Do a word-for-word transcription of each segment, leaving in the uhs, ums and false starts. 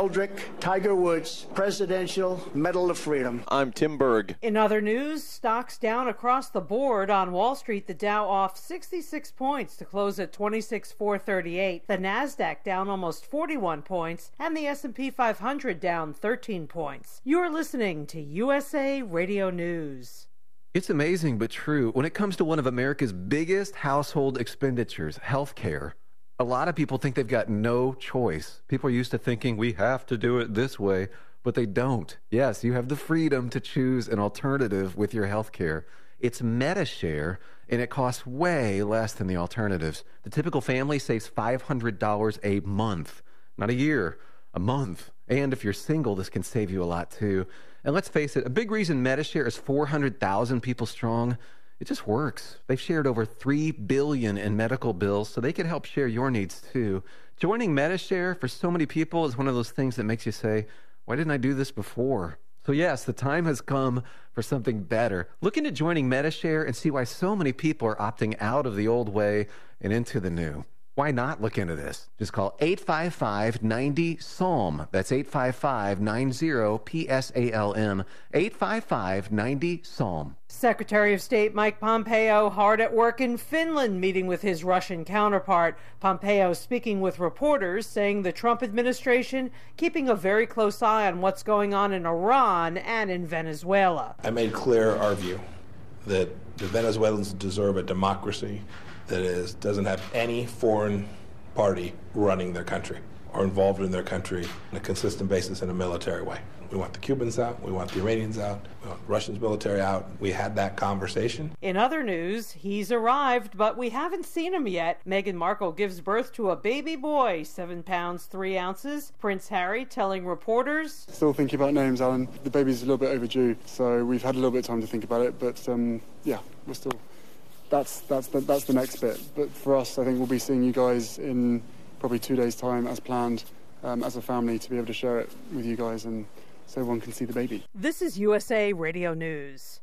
Eldrick, Tiger Woods, Presidential Medal of Freedom. I'm Tim Berg. In other news, stocks down across the board. On Wall Street, the Dow off sixty-six points to close at twenty-six thousand four hundred thirty-eight. The Nasdaq down almost forty-one points, and the S and P five hundred down thirteen points. You're listening to U S A Radio News. It's amazing but true. When it comes to one of America's biggest household expenditures, healthcare, a lot of people think they've got no choice. People are used to thinking we have to do it this way, but they don't. Yes, you have the freedom to choose an alternative with your health care. It's MediShare, and it costs way less than the alternatives. The typical family saves five hundred dollars a month, not a year, a month. And if you're single, this can save you a lot too. And let's face it, a big reason MediShare is four hundred thousand people strong. It just works. They've shared over three billion dollars in medical bills, so they can help share your needs too. Joining MediShare for so many people is one of those things that makes you say, why didn't I do this before? So yes, the time has come for something better. Look into joining MediShare and see why so many people are opting out of the old way and into the new. Why not look into this? Just call eight five five, nine zero, S A L M. That's eight five five, nine zero, P S A L M. eight five five, nine zero, S A L M. Secretary of State Mike Pompeo hard at work in Finland meeting with his Russian counterpart. Pompeo speaking with reporters, saying the Trump administration keeping a very close eye on what's going on in Iran and in Venezuela. I made clear our view that the Venezuelans deserve a democracy that is, doesn't have any foreign party running their country or involved in their country on a consistent basis in a military way. We want the Cubans out, we want the Iranians out, we want Russians military out. We had that conversation. In other news, he's arrived, but we haven't seen him yet. Meghan Markle gives birth to a baby boy, seven pounds, three ounces. Prince Harry telling reporters. Still thinking about names, Alan. The baby's a little bit overdue, so we've had a little bit of time to think about it, but um, yeah, we're still... That's that's the, that's the next bit. But for us, I think we'll be seeing you guys in probably two days' time as planned, um, as a family, to be able to share it with you guys and so everyone can see the baby. This is U S A Radio News.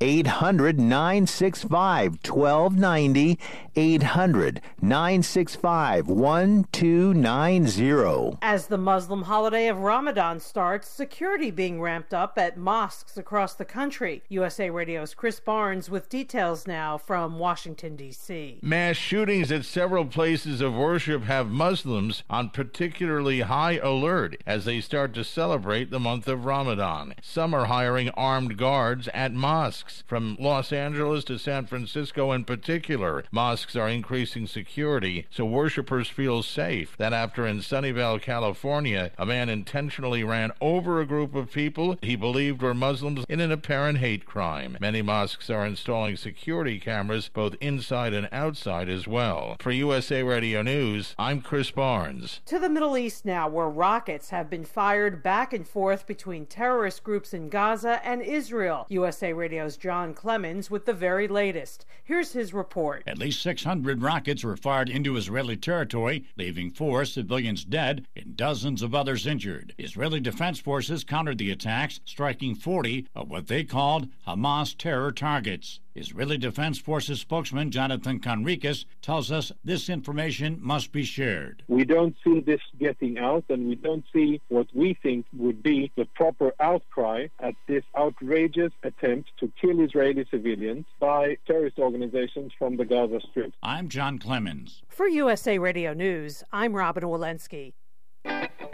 eight hundred, nine six five, one two nine zero, eight hundred, nine six five, one two nine zero. As the Muslim holiday of Ramadan starts, security being ramped up at mosques across the country. U S A Radio's Chris Barnes with details now from Washington, D C. Mass shootings at several places of worship have Muslims on particularly high alert as they start to celebrate the month of Ramadan. Some are hiring armed guards at mosques. From Los Angeles to San Francisco in particular, mosques are increasing security so worshipers feel safe. That after in Sunnyvale, California, a man intentionally ran over a group of people he believed were Muslims in an apparent hate crime. Many mosques are installing security cameras both inside and outside as well. For U S A Radio News, I'm Chris Barnes. To the Middle East now, where rockets have been fired back and forth between terrorist groups in Gaza and Israel. U S A Radio's John Clemens with the very latest. Here's his report. At least six hundred rockets were fired into Israeli territory, leaving four civilians dead and dozens of others injured. Israeli defense forces countered the attacks, striking forty of what they called Hamas terror targets. Israeli Defense Forces spokesman Jonathan Conricus tells us this information must be shared. We don't see this getting out, and we don't see what we think would be the proper outcry at this outrageous attempt to kill Israeli civilians by terrorist organizations from the Gaza Strip. I'm John Clemens. For U S A Radio News, I'm Robin Walensky.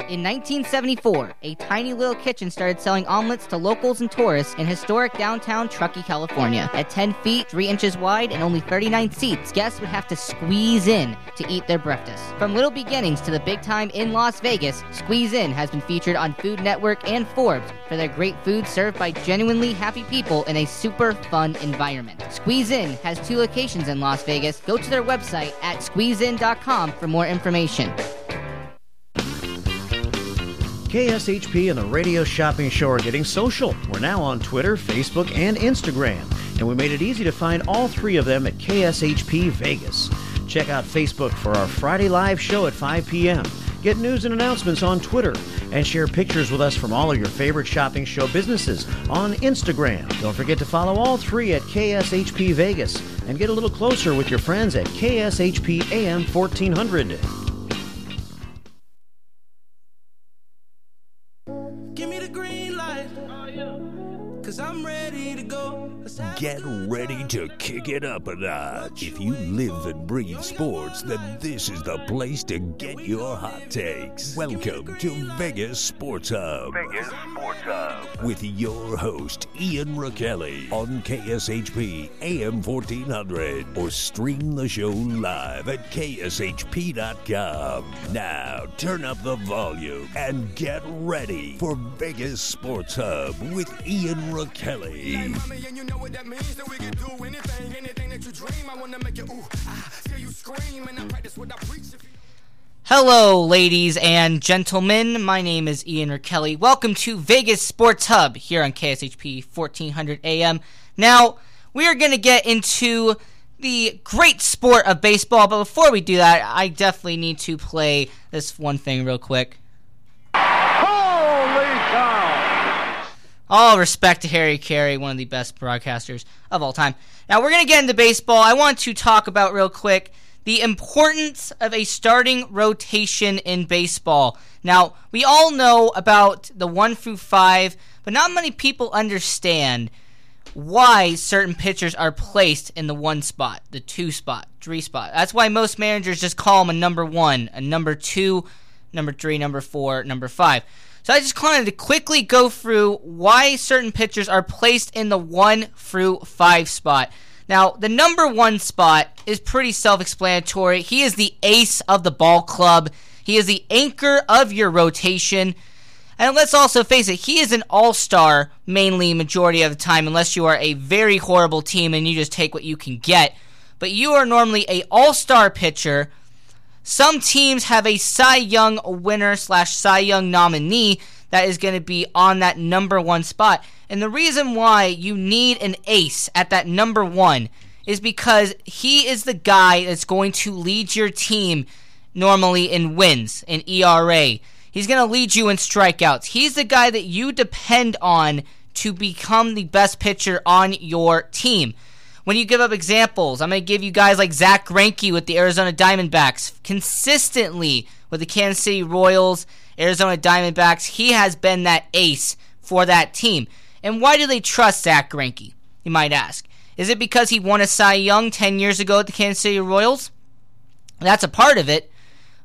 In nineteen seventy-four, a tiny little kitchen started selling omelets to locals and tourists in historic downtown Truckee, California. At ten feet, three inches wide, and only thirty-nine seats, guests would have to squeeze in to eat their breakfast. From little beginnings to the big time in Las Vegas, Squeeze In has been featured on Food Network and Forbes for their great food served by genuinely happy people in a super fun environment. Squeeze In has two locations in Las Vegas. Go to their website at squeeze in dot com for more information. K S H P and the Radio Shopping Show are getting social. We're now on Twitter, Facebook, and Instagram. and we made it easy to find all three of them at K S H P Vegas. Check out Facebook for our Friday live show at five p m Get news and announcements on Twitter, and share pictures with us from all of your favorite shopping show businesses on Instagram. Don't forget to follow all three at K S H P Vegas, and get a little closer with your friends at K S H P A M fourteen hundred. Get ready to kick it up a notch. If you live and breathe sports, then this is the place to get your hot takes. Welcome to Vegas Sports Hub. Vegas Sports Hub. With your host, Ian Rakelli, on K S H P A M fourteen hundred. Or stream the show live at K S H P dot com. Now, turn up the volume and get ready for Vegas Sports Hub with Ian Rakelli. That we can do anything, anything that you dream. I want to make you ooh, ah, hear you scream, and I practice what I preach. Hello, ladies and gentlemen. My name is Ian Rakelli. Welcome to Vegas Sports Hub here on K S H P fourteen hundred A M. Now, we are going to get into the great sport of baseball, but before we do that, I definitely need to play this one thing real quick. All respect to Harry Carey, one of the best broadcasters of all time. Now, we're going to get into baseball. I want to talk about real quick the importance of a starting rotation in baseball. Now, we all know about the one through five, but not many people understand why certain pitchers are placed in the one spot, the two spot, three spot. That's why most managers just call them a number one, a number two, number three, number four, number five. So I just wanted to quickly go through why certain pitchers are placed in the one through five spot. Now, the number one spot is pretty self-explanatory. He is the ace of the ball club. He is the anchor of your rotation. And let's also face it, he is an all-star mainly majority of the time, unless you are a very horrible team and you just take what you can get. But you are normally an all-star pitcher. Some teams have a Cy Young winner slash Cy Young nominee that is going to be on that number one spot. And the reason why you need an ace at that number one is because he is the guy that's going to lead your team normally in wins, in E R A. He's going to lead you in strikeouts. He's the guy that you depend on to become the best pitcher on your team. When you give up examples, I'm going to give you guys like Zack Greinke with the Arizona Diamondbacks. Consistently with the Kansas City Royals, Arizona Diamondbacks, he has been that ace for that team. And why do they trust Zack Greinke, you might ask? Is it because he won a Cy Young ten years ago at the Kansas City Royals? That's a part of it.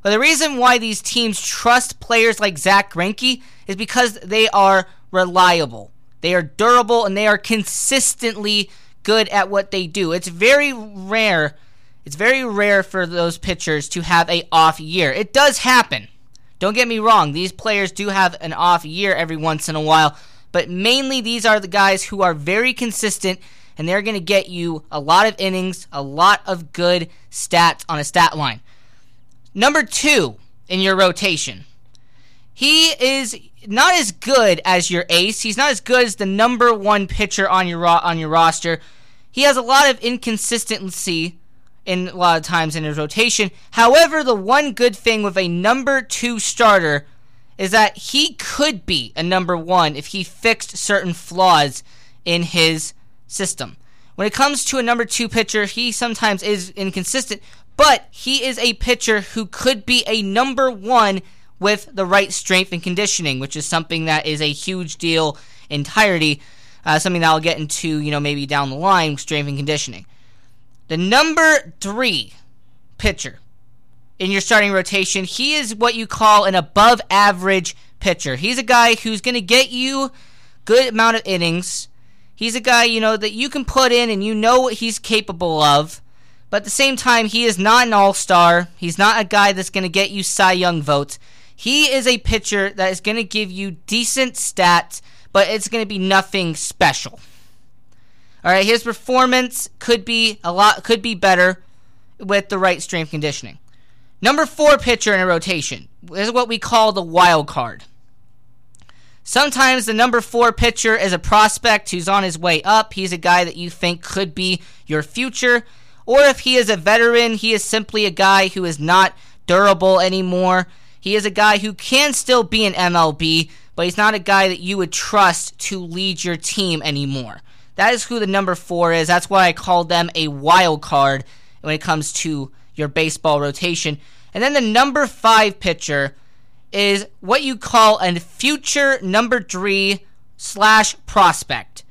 But the reason why these teams trust players like Zack Greinke is because they are reliable. They are durable, and they are consistently good at what they do. It's very rare. It's very rare for those pitchers to have an off year. It does happen. Don't get me wrong. These players do have an off year every once in a while. But mainly these are the guys who are very consistent, and they're going to get you a lot of innings, a lot of good stats on a stat line. Number two in your rotation. He is not as good as your ace. He's not as good as the number one pitcher on your ro- on your roster. He has a lot of inconsistency in a lot of times in his rotation. However, the one good thing with a number two starter is that he could be a number one if he fixed certain flaws in his system. When it comes to a number two pitcher, he sometimes is inconsistent, but he is a pitcher who could be a number one with the right strength and conditioning, which is something that is a huge deal entirety, uh, something that I'll get into, you know, maybe down the line, strength and conditioning. The number three pitcher in your starting rotation, he is what you call an above-average pitcher. He's a guy who's going to get you a good amount of innings. He's a guy, you know, that you can put in and you know what he's capable of. But at the same time, he is not an all-star. He's not a guy that's going to get you Cy Young votes. He is a pitcher that is going to give you decent stats, but it's going to be nothing special. All right, his performance could be a lot, could be better with the right strength conditioning. Number four pitcher in a rotation. This is what we call the wild card. Sometimes the number four pitcher is a prospect who's on his way up. He's a guy that you think could be your future. Or if he is a veteran, he is simply a guy who is not durable anymore. He is a guy who can still be in M L B, but he's not a guy that you would trust to lead your team anymore. That is who the number four is. That's why I call them a wild card when it comes to your baseball rotation. And then the number five pitcher is what you call a future number three slash prospect.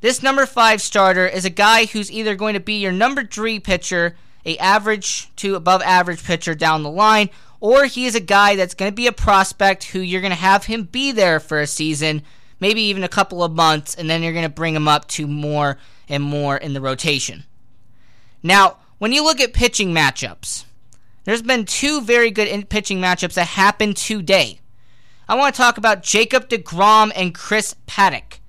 This number five starter is a guy who's either going to be your number three pitcher, a average to above average pitcher down the line, or he is a guy that's going to be a prospect who you're going to have him be there for a season, maybe even a couple of months, and then you're going to bring him up to more and more in the rotation. Now, when you look at pitching matchups, there's been two very good in- pitching matchups that happened today. I want to talk about Jacob deGrom and Chris Paddock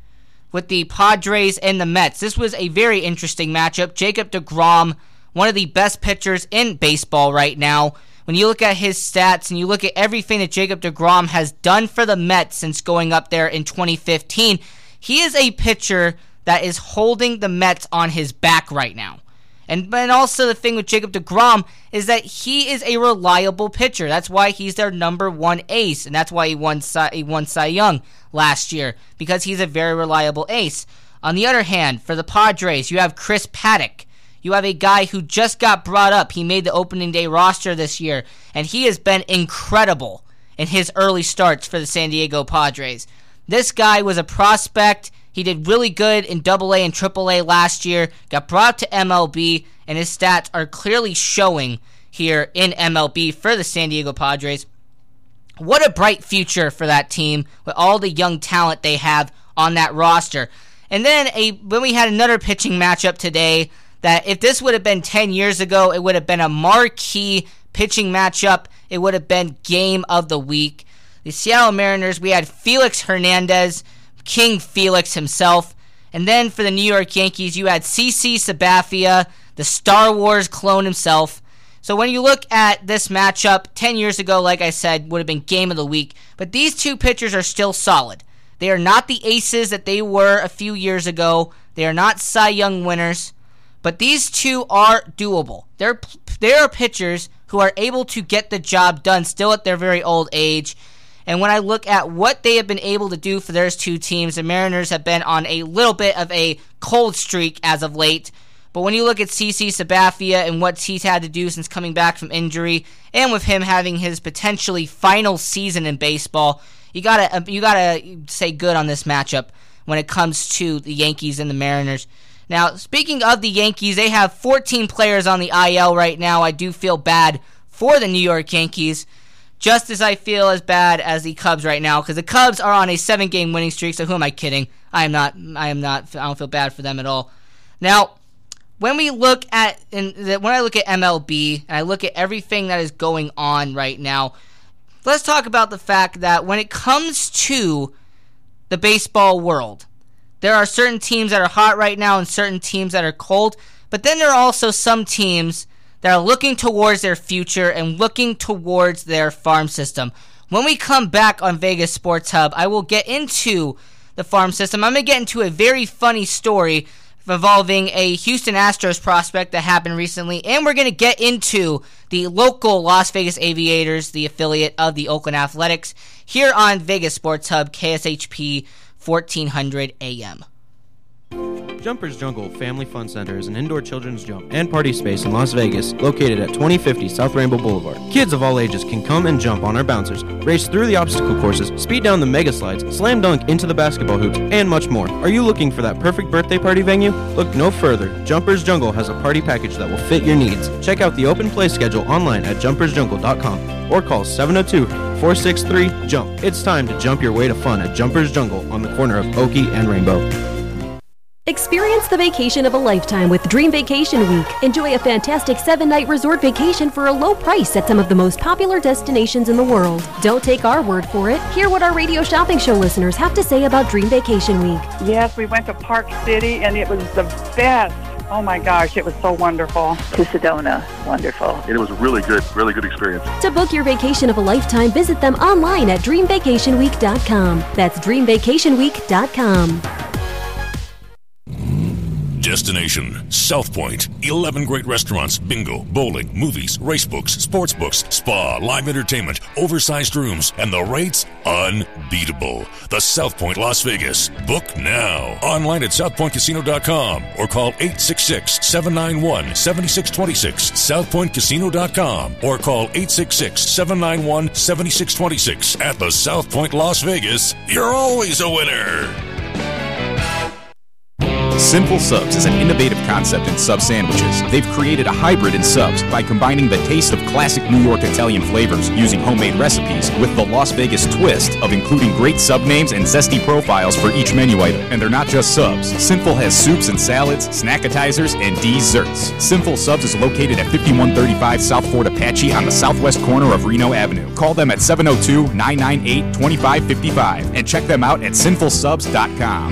with the Padres and the Mets. This was a very interesting matchup. Jacob deGrom, one of the best pitchers in baseball right now. When you look at his stats and you look at everything that Jacob deGrom has done for the Mets since going up there in twenty fifteen, he is a pitcher that is holding the Mets on his back right now. And, and also the thing with Jacob deGrom is that he is a reliable pitcher. That's why he's their number one ace, and that's why he won, he won Cy Young last year, because he's a very reliable ace. On the other hand, for the Padres, you have Chris Paddock. You have a guy who just got brought up. He made the opening day roster this year, and he has been incredible in his early starts for the San Diego Padres. This guy was a prospect. He did really good in double A and triple A last year, got brought to M L B, and his stats are clearly showing here in M L B for the San Diego Padres. What a bright future for that team with all the young talent they have on that roster. And then a when we had another pitching matchup today, that if this would have been ten years ago, it would have been a marquee pitching matchup. It would have been game of the week. The Seattle Mariners, we had Felix Hernandez, King Felix himself. And then for the New York Yankees, you had CeCe Sabathia, the Star Wars clone himself. So when you look at this matchup, ten years ago, like I said, would have been game of the week. But these two pitchers are still solid. They are not the aces that they were a few years ago. They are not Cy Young winners. But these two are doable. They're, they're pitchers who are able to get the job done still at their very old age. And when I look at what they have been able to do for those two teams, the Mariners have been on a little bit of a cold streak as of late. But when you look at CeCe Sabathia and what he's had to do since coming back from injury, and with him having his potentially final season in baseball, you gotta you gotta say good on this matchup when it comes to the Yankees and the Mariners. Now, speaking of the Yankees, they have fourteen players on the I L right now. I do feel bad for the New York Yankees, just as I feel as bad as the Cubs right now, because the Cubs are on a seven-game winning streak, so who am I kidding? I am not, I am not, I don't feel bad for them at all. Now, when we look at, in the, when I look at M L B, and I look at everything that is going on right now, let's talk about the fact that when it comes to the baseball world, there are certain teams that are hot right now and certain teams that are cold, but then there are also some teams that are looking towards their future and looking towards their farm system. When we come back on Vegas Sports Hub, I will get into the farm system. I'm going to get into a very funny story involving a Houston Astros prospect that happened recently, and we're going to get into the local Las Vegas Aviators, the affiliate of the Oakland Athletics, here on Vegas Sports Hub, K S H P fourteen hundred A M. Jumpers Jungle Family Fun Center is an indoor children's jump and party space in Las Vegas, located at twenty fifty South Rainbow Boulevard. Kids of all ages can come and jump on our bouncers, race through the obstacle courses, speed down the mega slides, slam dunk into the basketball hoops, and much more. Are you looking for that perfect birthday party venue? Look no further. Jumpers Jungle has a party package that will fit your needs. Check out the open play schedule online at jumpers jungle dot com or call seven oh two, four six three, JUMP. It's time to jump your way to fun at Jumpers Jungle on the corner of Oakey and Rainbow. Experience the vacation of a lifetime with Dream Vacation Week. Enjoy a fantastic seven-night resort vacation for a low price at some of the most popular destinations in the world. Don't take our word for it. Hear what our radio shopping show listeners have to say about Dream Vacation Week. Yes, we went to Park City, and it was the best. Oh my gosh, it was so wonderful. To Sedona, wonderful. It was a really good, really good experience. To book your vacation of a lifetime, visit them online at dream vacation week dot com. That's dream vacation week dot com. Destination, South Point. eleven great restaurants, bingo, bowling, movies, race books, sports books, spa, live entertainment, oversized rooms, and the rates? Unbeatable. The South Point, Las Vegas. Book now. Online at south point casino dot com or call eight six six, seven nine one, seven six two six, south point casino dot com or call eight six six, seven nine one, seven six two six. At the South Point, Las Vegas, you're always a winner. Simple Subs is an innovative concept in sub sandwiches. They've created a hybrid in subs by combining the taste of classic New York Italian flavors using homemade recipes with the Las Vegas twist of including great sub names and zesty profiles for each menu item. And they're not just subs. Simple has soups and salads, snackatizers, and desserts. Simple Subs is located at fifty-one thirty-five South Fort Apache on the southwest corner of Reno Avenue. Call them at seven oh two, nine nine eight, two five five five and check them out at sinful subs dot com.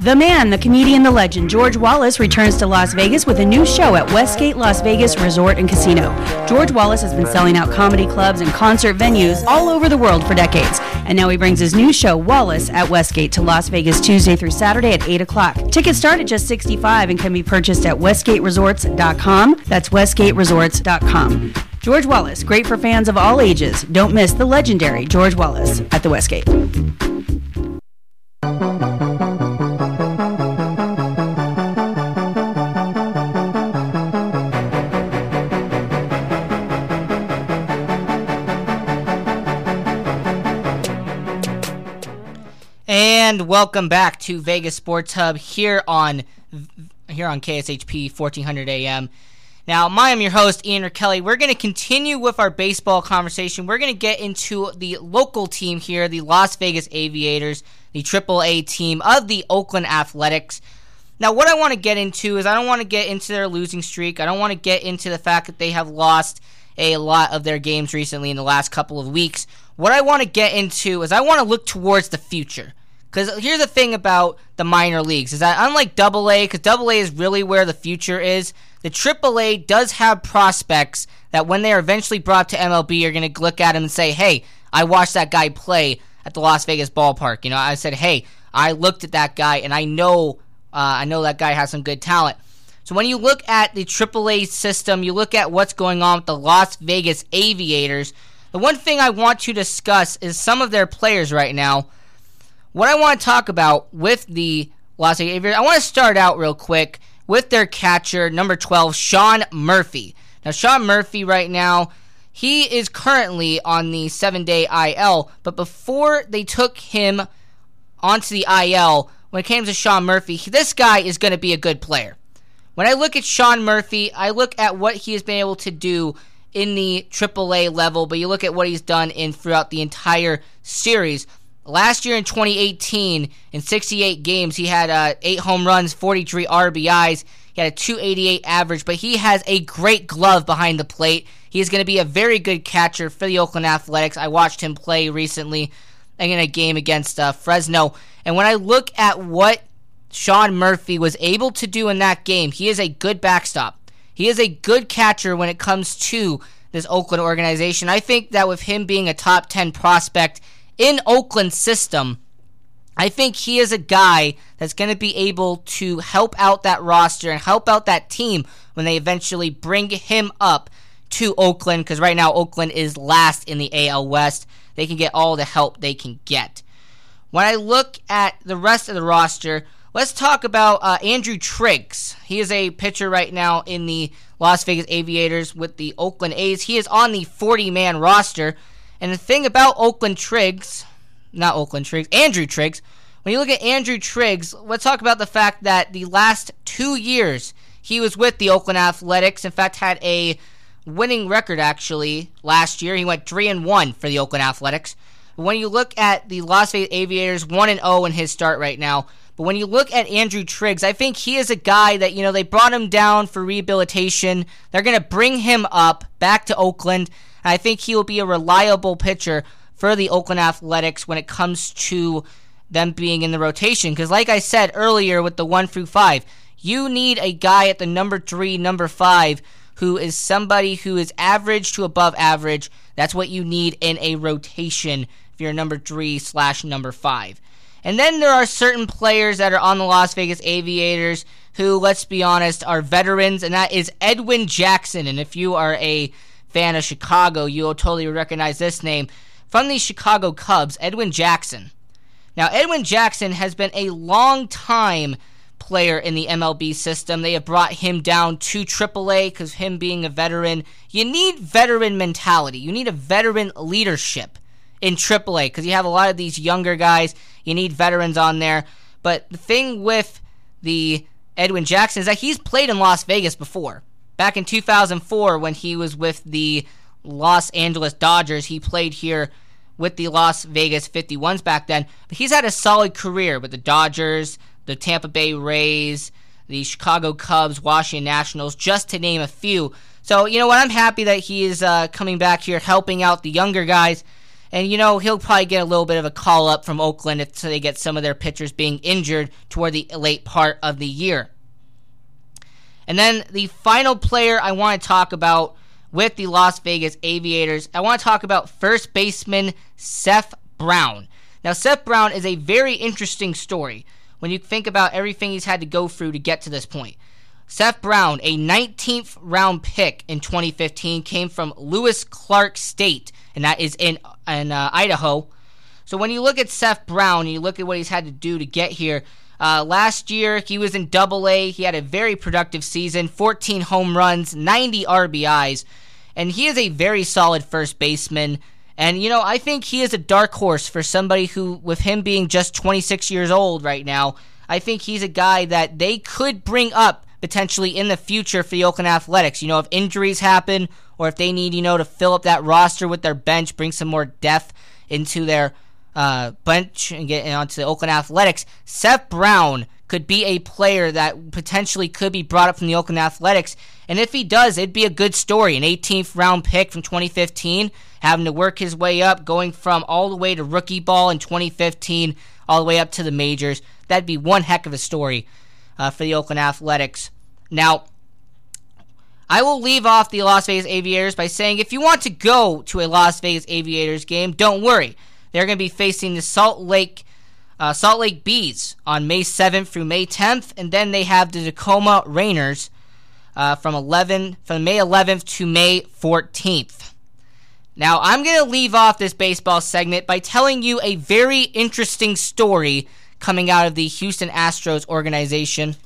The man, the comedian, the legend, George Wallace returns to Las Vegas with a new show at Westgate Las Vegas Resort and Casino. George Wallace has been selling out comedy clubs and concert venues all over the world for decades. And now he brings his new show, Wallace at Westgate, to Las Vegas Tuesday through Saturday at eight o'clock. Tickets start at just sixty-five dollars and can be purchased at westgate resorts dot com. That's westgate resorts dot com. George Wallace, great for fans of all ages. Don't miss the legendary George Wallace at the Westgate. And welcome back to Vegas Sports Hub here on here on K S H P fourteen hundred A M. Now, I am your host, Ian Rakelli. We're going to continue with our baseball conversation. We're going to get into the local team here, the Las Vegas Aviators, the triple A team of the Oakland Athletics. Now, what I want to get into is I don't want to get into their losing streak. I don't want to get into the fact that they have lost a lot of their games recently in the last couple of weeks. What I want to get into is I want to look towards the future. Because here's the thing about the minor leagues, is that unlike double A, because double A is really where the future is, the triple A does have prospects that when they are eventually brought to M L B, you're going to look at them and say, hey, I watched that guy play at the Las Vegas ballpark. You know, I said, hey, I looked at that guy, and I know uh, I know that guy has some good talent. So when you look at the triple A system, you look at what's going on with the Las Vegas Aviators, the one thing I want to discuss is some of their players right now. What I want to talk about with the Las Vegas Aviators, I want to start out real quick with their catcher, number twelve, Sean Murphy. Now, Sean Murphy right now, he is currently on the seven-day I L, but before they took him onto the I L, when it came to Sean Murphy, this guy is going to be a good player. When I look at Sean Murphy, I look at what he has been able to do in the triple A level, but you look at what he's done in throughout the entire series. Last year in twenty eighteen, in sixty-eight games, he had uh, eight home runs, forty-three R B Is. He had a two eighty-eight average, but he has a great glove behind the plate. He is going to be a very good catcher for the Oakland Athletics. I watched him play recently in a game against uh, Fresno. And when I look at what Sean Murphy was able to do in that game, he is a good backstop. He is a good catcher when it comes to this Oakland organization. I think that with him being a top ten prospect in Oakland's system, I think he is a guy that's going to be able to help out that roster and help out that team when they eventually bring him up to Oakland, because right now Oakland is last in the A L West. They can get all the help they can get. When I look at the rest of the roster, let's talk about uh, Andrew Triggs. He is a pitcher right now in the Las Vegas Aviators with the Oakland A's. He is on the forty-man roster. And the thing about Oakland Triggs, not Oakland Triggs, Andrew Triggs, When you look at Andrew Triggs, let's talk about the fact that the last two years he was with the Oakland Athletics. In fact, had a winning record, actually, last year. He went three and one for the Oakland Athletics. When you look at the Las Vegas Aviators, one and oh in his start right now. But when you look at Andrew Triggs, I think he is a guy that, you know, they brought him down for rehabilitation. They're going to bring him up back to Oakland. And I think he will be a reliable pitcher for the Oakland Athletics when it comes to them being in the rotation. Because like I said earlier with the one through five, you need a guy at the number three, number five, who is somebody who is average to above average. That's what you need in a rotation if you're number three slash number five. And then there are certain players that are on the Las Vegas Aviators who, let's be honest, are veterans, and that is Edwin Jackson. And if you are a fan of Chicago, you'll totally recognize this name. From the Chicago Cubs, Edwin Jackson. Now, Edwin Jackson has been a long-time player in the M L B system. They have brought him down to triple A because him being a veteran. You need veteran mentality. You need a veteran leadership in triple A because you have a lot of these younger guys. You need veterans on there. But the thing with the Edwin Jackson is that he's played in Las Vegas before. Back in two thousand four when he was with the Los Angeles Dodgers, he played here with the Las Vegas fifty-ones back then. But he's had a solid career with the Dodgers, the Tampa Bay Rays, the Chicago Cubs, Washington Nationals, just to name a few. So, you know what? I'm happy that he is uh, coming back here, helping out the younger guys. And, you know, he'll probably get a little bit of a call-up from Oakland if they get some of their pitchers being injured toward the late part of the year. And then the final player I want to talk about with the Las Vegas Aviators, I want to talk about first baseman Seth Brown. Now, Seth Brown is a very interesting story when you think about everything he's had to go through to get to this point. Seth Brown, a nineteenth round pick in twenty fifteen, came from Lewis Clark State, and that is in in uh, Idaho. So when you look at Seth Brown, you look at what he's had to do to get here. Uh, last year, he was in Double A. He had a very productive season, fourteen home runs, ninety R B Is, and he is a very solid first baseman. And, you know, I think he is a dark horse for somebody who, with him being just twenty-six years old right now, I think he's a guy that they could bring up potentially in the future for the Oakland Athletics. You know, if injuries happen or if they need, you know, to fill up that roster with their bench, bring some more depth into their uh, bench and get onto the Oakland Athletics, Seth Brown could be a player that potentially could be brought up from the Oakland Athletics. And if he does, it'd be a good story. An eighteenth round pick from twenty fifteen, having to work his way up, going from all the way to rookie ball in twenty fifteen, all the way up to the majors. That'd be one heck of a story uh, for the Oakland Athletics. Now, I will leave off the Las Vegas Aviators by saying if you want to go to a Las Vegas Aviators game, don't worry. They're going to be facing the Salt Lake uh, Salt Lake Bees on May seventh through May tenth, and then they have the Tacoma Rainers uh, from eleven from May eleventh to May fourteenth. Now, I'm going to leave off this baseball segment by telling you a very interesting story coming out of the Houston Astros organization.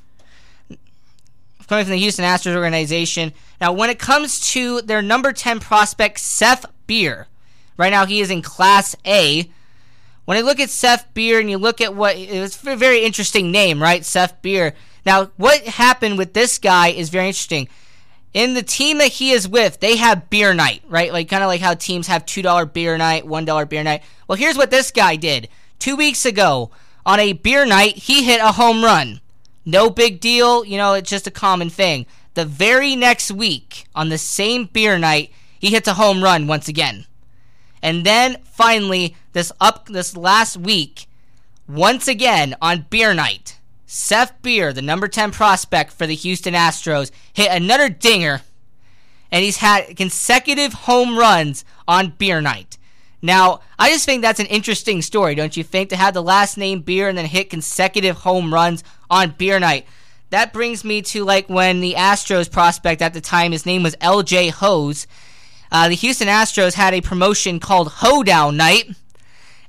Coming from the Houston Astros organization. Now, when it comes to their number ten prospect, Seth Beer, right now he is in Class A. When I look at Seth Beer and you look at what, it's a very interesting name, right? Seth Beer. Now, what happened with this guy is very interesting. In the team that he is with, they have beer night, right? Like kind of like how teams have two dollar beer night, one dollar beer night. Well, here's what this guy did. Two weeks ago, on a beer night, he hit a home run. No big deal. You know, it's just a common thing. The very next week, on the same beer night, he hits a home run once again. And then, finally, this up this last week, once again, on beer night, Seth Beer, the number ten prospect for the Houston Astros, hit another dinger, and he's had consecutive home runs on beer night. Now, I just think that's an interesting story, don't you think? To have the last name Beer and then hit consecutive home runs on beer night. That brings me to like when the Astros prospect at the time, his name was L J Hose. Uh, the Houston Astros had a promotion called Hoedown Night,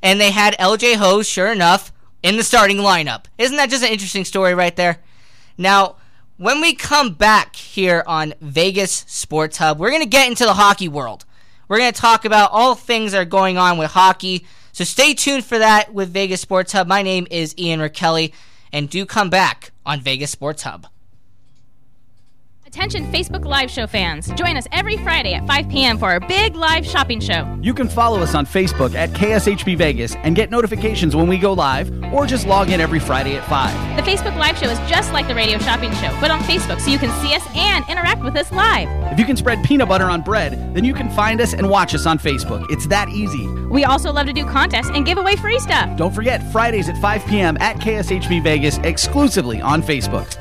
and they had L J Hose, sure enough, in the starting lineup. Isn't that just an interesting story right there? Now, when we come back here on Vegas Sports Hub, we're going to get into the hockey world. We're going to talk about all things that are going on with hockey. So stay tuned for that with Vegas Sports Hub. My name is Ian Rakelli, and do come back on Vegas Sports Hub. Attention Facebook Live Show fans. Join us every Friday at five p.m. for our big live shopping show. You can follow us on Facebook at K S H P Vegas and get notifications when we go live, or just log in every Friday at five. The Facebook Live Show is just like the radio shopping show, but on Facebook, so you can see us and interact with us live. If you can spread peanut butter on bread, then you can find us and watch us on Facebook. It's that easy. We also love to do contests and give away free stuff. Don't forget, Fridays at five p.m. at K S H P Vegas, exclusively on Facebook.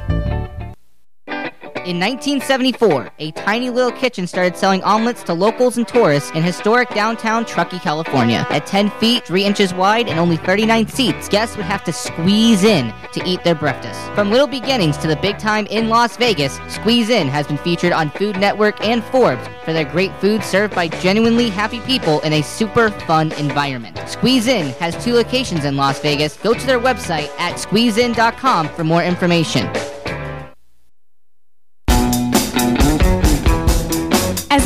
In nineteen seventy-four, a tiny little kitchen started selling omelets to locals and tourists in historic downtown Truckee, California. At ten feet, three inches wide, and only thirty-nine seats, guests would have to squeeze in to eat their breakfast. From little beginnings to the big time in Las Vegas, Squeeze In has been featured on Food Network and Forbes for their great food served by genuinely happy people in a super fun environment. Squeeze In has two locations in Las Vegas. Go to their website at squeeze in dot com for more information. As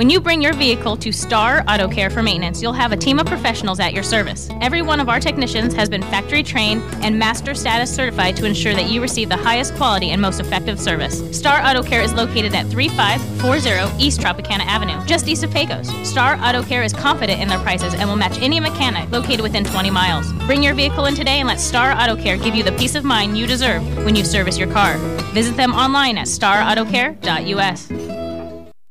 When you bring your vehicle to Star Auto Care for maintenance, you'll have a team of professionals at your service. Every one of our technicians has been factory trained and master status certified to ensure that you receive the highest quality and most effective service. Star Auto Care is located at thirty-five forty East Tropicana Avenue, just east of Pecos. Star Auto Care is confident in their prices and will match any mechanic located within twenty miles. Bring your vehicle in today and let Star Auto Care give you the peace of mind you deserve when you service your car. Visit them online at star auto care dot u s.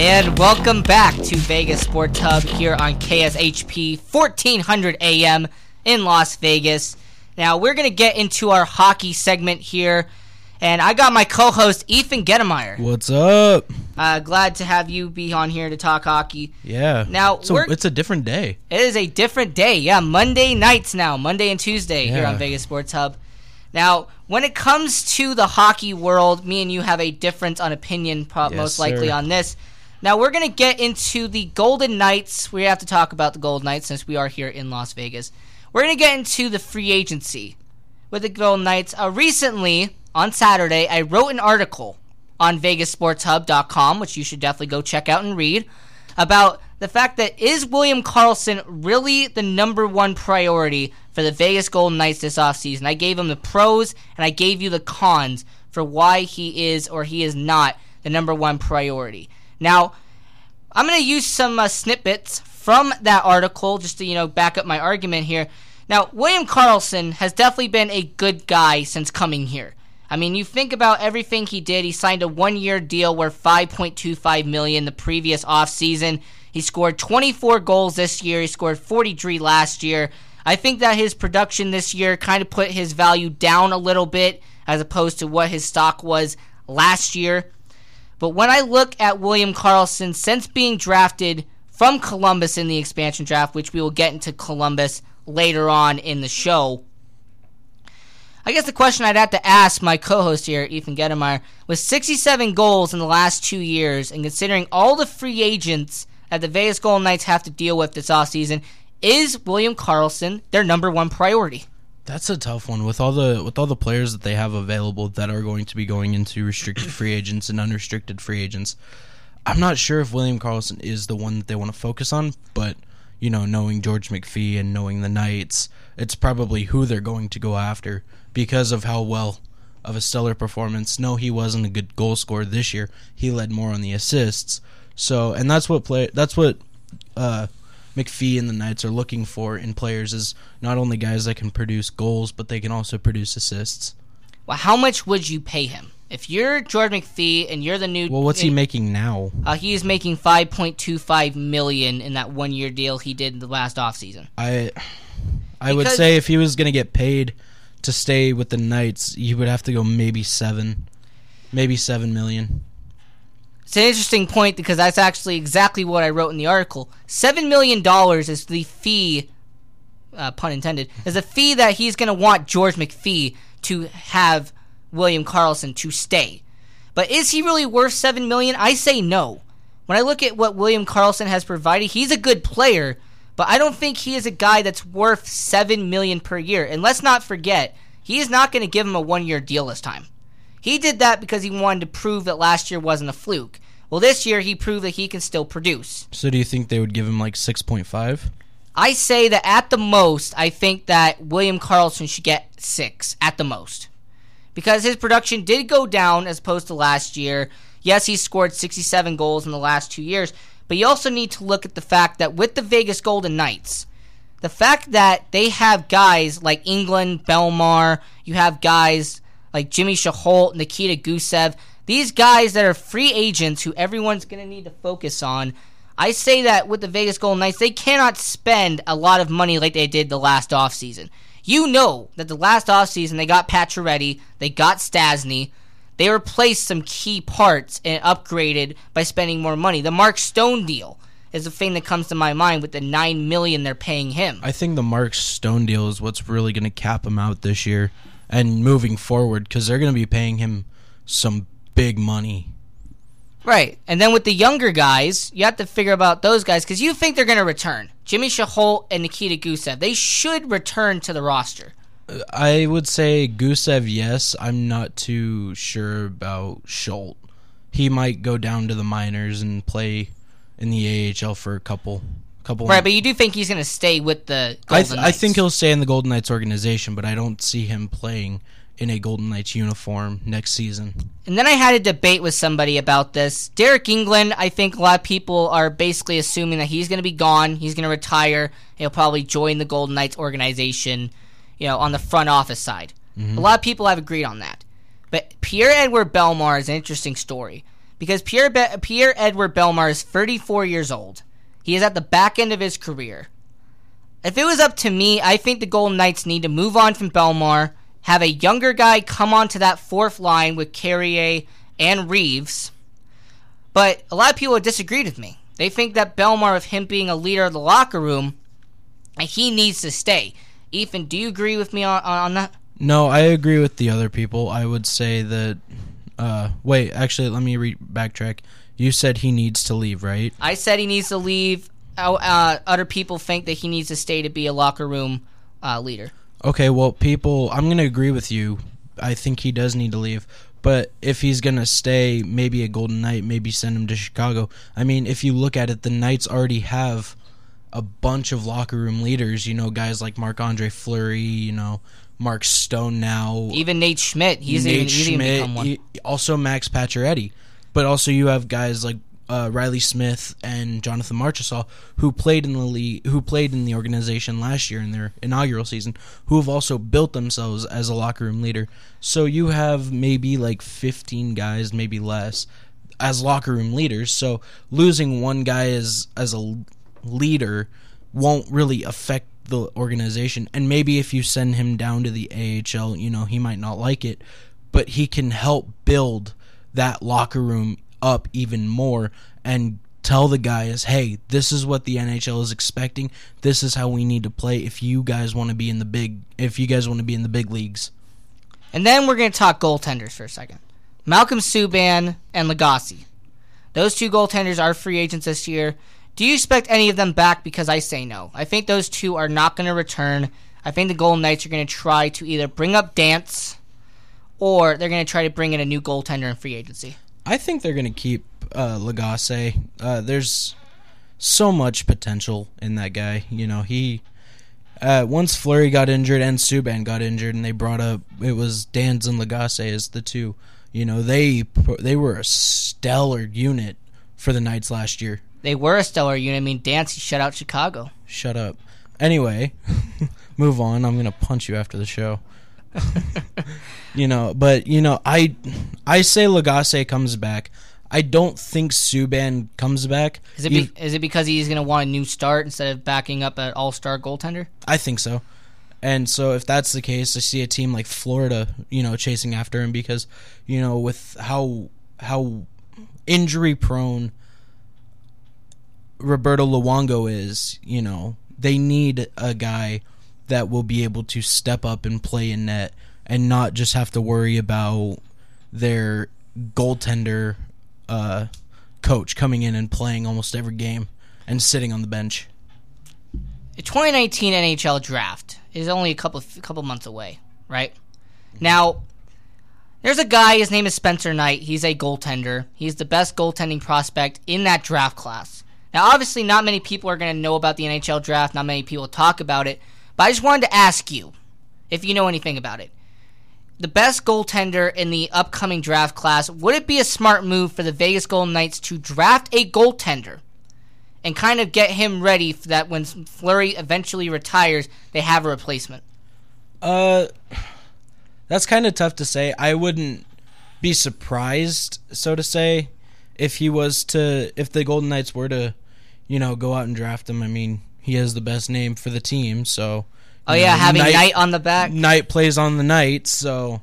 And welcome back to Vegas Sports Hub here on K S H P, fourteen hundred A M in Las Vegas. Now, we're going to get into our hockey segment here. And I got my co-host, Ethan Gettemeyer. What's up? Uh, glad to have you be on here to talk hockey. Yeah. Now so it's a different day. It is a different day. Yeah, Monday nights now, Monday and Tuesday yeah. here on Vegas Sports Hub. Now, when it comes to the hockey world, me and you have a difference on opinion, pro- yes, most likely, sir. on this. Now, we're going to get into the Golden Knights. We have to talk about the Golden Knights since we are here in Las Vegas. We're going to get into the free agency with the Golden Knights. Uh, recently, on Saturday, I wrote an article on vegas sports hub dot com, which you should definitely go check out and read, about the fact that is William Karlsson really the number one priority for the Vegas Golden Knights this offseason? I gave him the pros, and I gave you the cons for why he is or he is not the number one priority. Now, I'm going to use some uh, snippets from that article just to, you know, back up my argument here. Now, William Karlsson has definitely been a good guy since coming here. I mean, you think about everything he did. He signed a one-year deal worth five point two five million dollars the previous offseason. He scored twenty-four goals this year. He scored forty-three last year. I think that his production this year kind of put his value down a little bit as opposed to what his stock was last year. But when I look at William Karlsson since being drafted from Columbus in the expansion draft, which we will get into Columbus later on in the show. I guess the question I'd have to ask my co-host here, Ethan Gettemeyer, with sixty-seven goals in the last two years, and considering all the free agents that the Vegas Golden Knights have to deal with this offseason, is William Karlsson their number one priority? That's a tough one. With all the with all the players that they have available that are going to be going into restricted free agents and unrestricted free agents, I'm not sure if William Karlsson is the one that they want to focus on, but, you know, knowing George McPhee and knowing the Knights, it's probably who they're going to go after because of how well of a stellar performance. No, he wasn't a good goal scorer this year. He led more on the assists. So, and that's what play that's what uh McPhee and the Knights are looking for in players is not only guys that can produce goals, but they can also produce assists. Well, how much would you pay him? If you're George McPhee and you're the new... Well, what's he making now? Uh, he is making five point two five million dollars in that one-year deal he did in the last offseason. I I because, would say if he was going to get paid to stay with the Knights, he would have to go maybe seven, maybe seven million dollars. It's an interesting point because that's actually exactly what I wrote in the article. seven million dollars is the fee, uh, pun intended, is the fee that he's going to want George McPhee to have William Karlsson to stay. But is he really worth seven million dollars? I say no. When I look at what William Karlsson has provided, he's a good player, but I don't think he is a guy that's worth seven million dollars per year. And let's not forget, he is not going to give him a one-year deal this time. He did that because he wanted to prove that last year wasn't a fluke. Well, this year he proved that he can still produce. So do you think they would give him like six point five? I say that at the most, I think that William Karlsson should get six at the most. Because his production did go down as opposed to last year. Yes, he scored sixty-seven goals in the last two years, but you also need to look at the fact that with the Vegas Golden Knights, the fact that they have guys like Engelland, Belmar, you have guys like Jimmy Sheholt, Nikita Gusev, these guys that are free agents who everyone's going to need to focus on. I say that with the Vegas Golden Knights, they cannot spend a lot of money like they did the last offseason. You know that the last offseason they got Pacioretty, they got Stasny, they replaced some key parts and upgraded by spending more money. The Mark Stone deal is the thing that comes to my mind with the nine million dollars they're paying him. I think the Mark Stone deal is what's really going to cap him out this year and moving forward, because they're going to be paying him some big money. Right. And then with the younger guys, you have to figure about those guys, because you think they're going to return. Jimmy Sheholt and Nikita Gusev, they should return to the roster. I would say Gusev, yes. I'm not too sure about Sheholt. He might go down to the minors and play in the A H L for a couple Couple right, months. But you do think he's going to stay with the Golden I th- Knights? I think he'll stay in the Golden Knights organization, but I don't see him playing in a Golden Knights uniform next season. And then I had a debate with somebody about this. Deryk Engelland, I think a lot of people are basically assuming that he's going to be gone. He's going to retire. He'll probably join the Golden Knights organization, you know, on the front office side. Mm-hmm. A lot of people have agreed on that. But Pierre-Edouard Bellemare is an interesting story because Pierre Be- Pierre-Edouard Bellemare is thirty-four years old. He is at the back end of his career. If it was up to me, I think the Golden Knights need to move on from Belmar, have a younger guy come on to that fourth line with Carrier and Reeves. But a lot of people have disagreed with me. They think that Belmar, with him being a leader of the locker room, he needs to stay. Ethan, do you agree with me on, on that? No, I agree with the other people. I would say that... Uh, wait, actually, let me re- backtrack. You said he needs to leave, right? I said he needs to leave. Uh, other people think that he needs to stay to be a locker room uh, leader. Okay, well, people, I'm going to agree with you. I think he does need to leave. But if he's going to stay, maybe a Golden Knight, maybe send him to Chicago. I mean, if you look at it, the Knights already have a bunch of locker room leaders. You know, guys like Marc-André Fleury, you know, Mark Stone now. Even Nate Schmidt. He's Nate even, Schmidt. Even become one. He, also Max Pacioretty. But also you have guys like uh, Riley Smith and Jonathan Marchessault, who played in the league, who played in the organization last year in their inaugural season, who have also built themselves as a locker room leader. So you have maybe like fifteen guys, maybe less, as locker room leaders. So losing one guy as as a leader won't really affect the organization. And maybe if you send him down to the A H L, you know, he might not like it, but he can help build that locker room up even more and tell the guys, hey, this is what the N H L is expecting. This is how we need to play if you guys want to be in the big if you guys want to be in the big leagues. And then we're going to talk goaltenders for a second. Malcolm Subban and Lagacé. Those two goaltenders are free agents this year. Do you expect any of them back? Because I say no. I think those two are not going to return. I think the Golden Knights are going to try to either bring up Dance or they're going to try to bring in a new goaltender in free agency. I think they're going to keep uh, Lagacé. Uh, there's so much potential in that guy. You know, he uh, once Fleury got injured and Subban got injured, and they brought up it was Dans and Lagacé as the two. You know, they they were a stellar unit for the Knights last year. They were a stellar unit. I mean, Dans shut out Chicago. Shut up. Anyway, move on. I'm gonna punch you after the show. you know, but you know, I I say Lagacé comes back. I don't think Subban comes back. Is it be, is it because he's gonna want a new start instead of backing up an all-star goaltender? I think so. And so if that's the case, I see a team like Florida, you know, chasing after him because, you know, with how how injury prone Roberto Luongo is, you know, they need a guy that will be able to step up and play in net and not just have to worry about their goaltender uh, coach coming in and playing almost every game and sitting on the bench. The twenty nineteen N H L draft is only a couple couple months away, right? Now, there's a guy, his name is Spencer Knight. He's a goaltender. He's the best goaltending prospect in that draft class. Now, obviously, not many people are going to know about the N H L draft. Not many people talk about it. But I just wanted to ask you, if you know anything about it, the best goaltender in the upcoming draft class, would it be a smart move for the Vegas Golden Knights to draft a goaltender and kind of get him ready for that when Fleury eventually retires, they have a replacement? Uh, that's kind of tough to say. I wouldn't be surprised, so to say, if he was to, if the Golden Knights were to, you know, go out and draft him. I mean, he has the best name for the team, so. Oh yeah, know, having Knight, Knight on the back. Knight plays on the Knight, so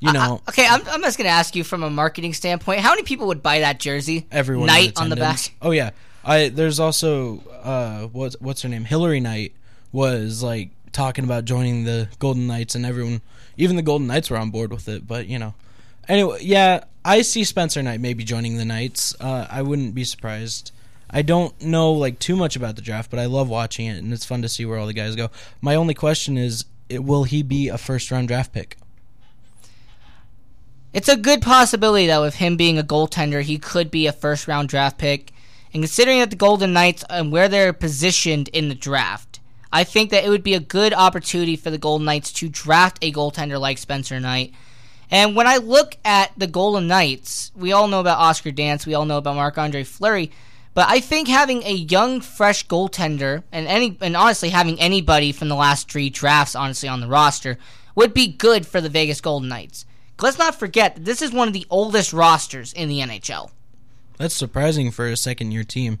you know. Uh, okay, I'm, I'm just gonna ask you from a marketing standpoint, how many people would buy that jersey? Everyone. Knight on the back. Oh yeah, I there's also uh what's what's her name? Hillary Knight was like talking about joining the Golden Knights, and everyone, even the Golden Knights, were on board with it. But you know, anyway, yeah, I see Spencer Knight maybe joining the Knights. Uh, I wouldn't be surprised. I don't know like too much about the draft, but I love watching it, and it's fun to see where all the guys go. My only question is, it, will he be a first-round draft pick? It's a good possibility, though, of him being a goaltender. He could be a first-round draft pick. And considering that the Golden Knights and where they're positioned in the draft, I think that it would be a good opportunity for the Golden Knights to draft a goaltender like Spencer Knight. And when I look at the Golden Knights, we all know about Oscar Dans, we all know about Marc-André Fleury. But I think having a young, fresh goaltender, and any, and honestly having anybody from the last three drafts, honestly, on the roster, would be good for the Vegas Golden Knights. Let's not forget that this is one of the oldest rosters in the N H L. That's surprising for a second-year team.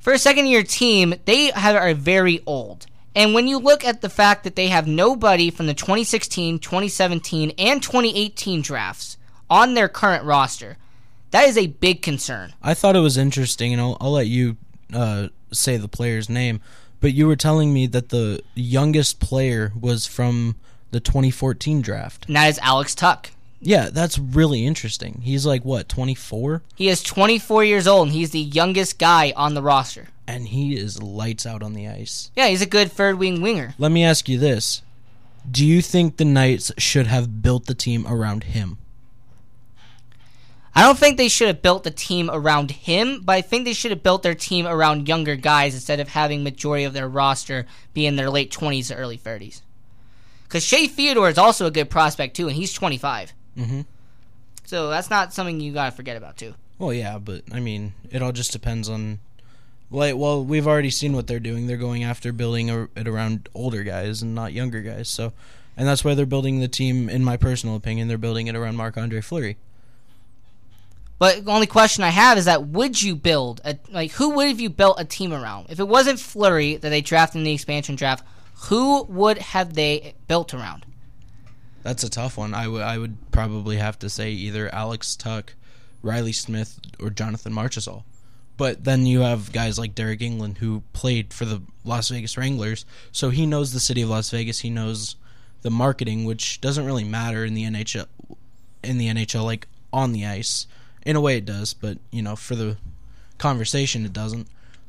For a second-year team, they have, are very old. And when you look at the fact that they have nobody from the twenty sixteen, twenty seventeen, and twenty eighteen drafts on their current roster, that is a big concern. I thought it was interesting, and I'll, I'll let you uh, say the player's name, but you were telling me that the youngest player was from the twenty fourteen draft. And that is Alex Tuck. Yeah, that's really interesting. He's like, what, twenty-four? He is twenty-four years old, and he's the youngest guy on the roster. And he is lights out on the ice. Yeah, he's a good third-wing winger. Let me ask you this. Do you think the Knights should have built the team around him? I don't think they should have built the team around him, but I think they should have built their team around younger guys instead of having majority of their roster be in their late twenties or early thirties. Because Shea Theodore is also a good prospect, too, and he's twenty-five. Mm-hmm. So that's not something you got to forget about, too. Well, yeah, but, I mean, it all just depends on... Like, well, we've already seen what they're doing. They're going after building it around older guys and not younger guys. So, and that's why they're building the team, in my personal opinion, they're building it around Marc-André Fleury. But the only question I have is that would you build, a, like, who would have you built a team around? If it wasn't Fleury that they drafted in the expansion draft, who would have they built around? That's a tough one. I, w- I would probably have to say either Alex Tuck, Riley Smith, or Jonathan Marchessault. But then you have guys like Deryk Engelland, who played for the Las Vegas Wranglers, so he knows the city of Las Vegas. He knows the marketing, which doesn't really matter in the N H L. In the N H L, like on the ice, in a way it does, but you know, for the conversation, it doesn't.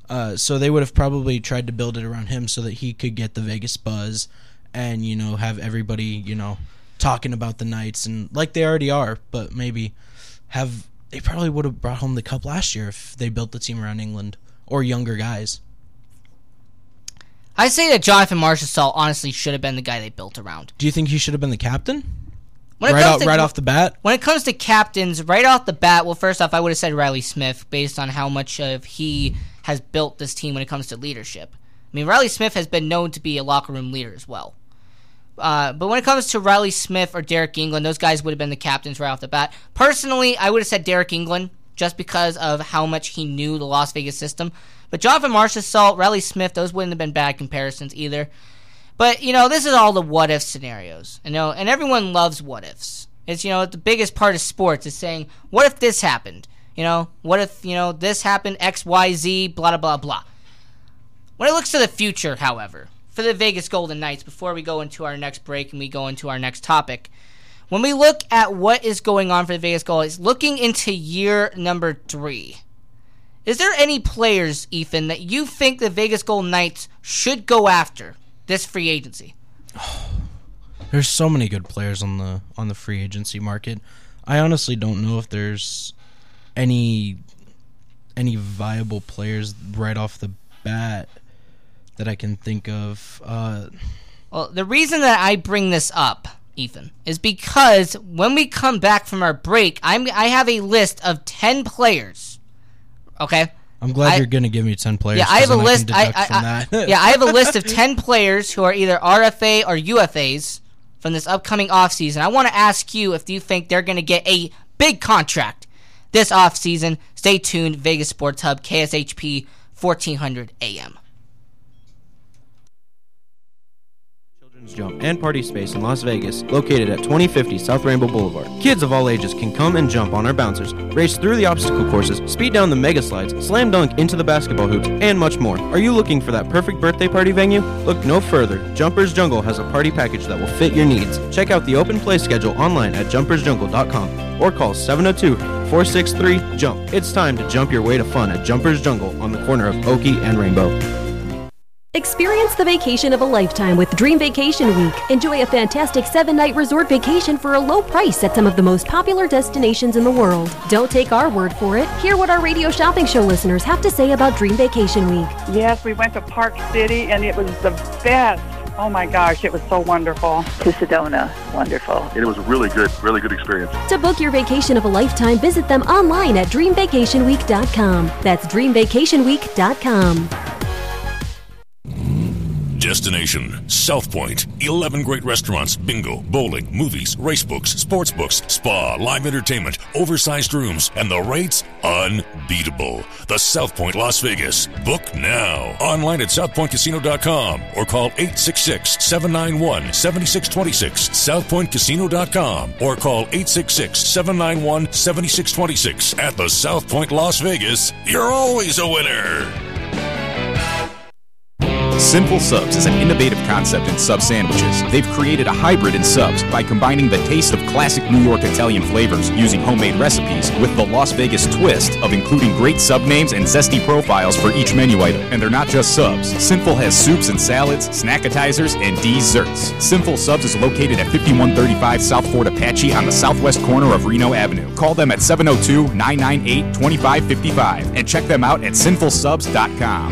Uh, so they would have probably tried to build it around him so that he could get the Vegas buzz, and you know, have everybody you know talking about the Knights, and like they already are, but maybe have. They probably would have brought home the cup last year if they built the team around England or younger guys. I say that Jonathan Marchessault honestly should have been the guy they built around. Do you think he should have been the captain? When right, out, to, right off the bat? When it comes to captains, right off the bat, well, first off, I would have said Riley Smith based on how much of he has built this team when it comes to leadership. I mean, Riley Smith has been known to be a locker room leader as well. Uh, but when it comes to Riley Smith or Deryk Engelland, those guys would have been the captains right off the bat. Personally, I would have said Deryk Engelland just because of how much he knew the Las Vegas system. But Jonathan Marchessault, Riley Smith, those wouldn't have been bad comparisons either. But, you know, this is all the what-if scenarios. You know, and everyone loves what-ifs. It's, you know, the biggest part of sports is saying, what if this happened? You know, what if, you know, this happened, X, Y, Z, blah, blah, blah. When it looks to the future, however, for the Vegas Golden Knights, before we go into our next break and we go into our next topic, when we look at what is going on for the Vegas Golden Knights, looking into year number three, is there any players, Ethan, that you think the Vegas Golden Knights should go after this free agency? Oh, there's so many good players on the on the free agency market. I honestly don't know if there's any any viable players right off the bat that I can think of. Uh, well, the reason that I bring this up, Ethan, is because when we come back from our break, I'm I have a list of ten players. Okay. I'm glad I, you're going to give me ten players. Yeah, I have a I list. I, I, I, yeah, I have a list of ten players who are either R F A or U F As from this upcoming offseason. I want to ask you if you think they're going to get a big contract this offseason. Stay tuned. Vegas Sports Hub, K S H P, fourteen hundred A M. Jump and party space in Las Vegas, located at twenty fifty South Rainbow Boulevard. Kids of all ages can come and jump on our bouncers, race through the obstacle courses, speed down the mega slides, slam dunk into the basketball hoops, and much more. Are you looking for that perfect birthday party venue? Look no further. Jumpers Jungle has a party package that will fit your needs. Check out the open play schedule online at jumpers jungle dot com or call seven oh two, four six three, JUMP. It's time to jump your way to fun at Jumpers Jungle on the corner of Oakey and Rainbow. Experience the vacation of a lifetime with Dream Vacation Week. Enjoy a fantastic seven-night resort vacation for a low price at some of the most popular destinations in the world. Don't take our word for it. Hear what our radio shopping show listeners have to say about Dream Vacation Week. Yes, we went to Park City, and it was the best. Oh, my gosh, it was so wonderful. To Sedona, wonderful. It was a really good, really good experience. To book your vacation of a lifetime, visit them online at dream vacation week dot com. That's dream vacation week dot com. Destination, South Point. eleven great restaurants, bingo, bowling, movies, race books, sports books, spa, live entertainment, oversized rooms, and the rates? Unbeatable. The South Point, Las Vegas. Book now. Online at south point casino dot com or call eight six six, seven nine one, seven six two six, south point casino dot com or call eight six six, seven nine one, seven six two six. At the South Point, Las Vegas, you're always a winner. Simple Subs is an innovative concept in sub sandwiches. They've created a hybrid in subs by combining the taste of classic New York Italian flavors using homemade recipes with the Las Vegas twist of including great sub names and zesty profiles for each menu item. And they're not just subs. Simple has soups and salads, snackatizers, and desserts. Simple Subs is located at fifty-one thirty-five South Fort Apache on the southwest corner of Reno Avenue. Call them at seven oh two, nine nine eight, two five five five and check them out at sinful subs dot com.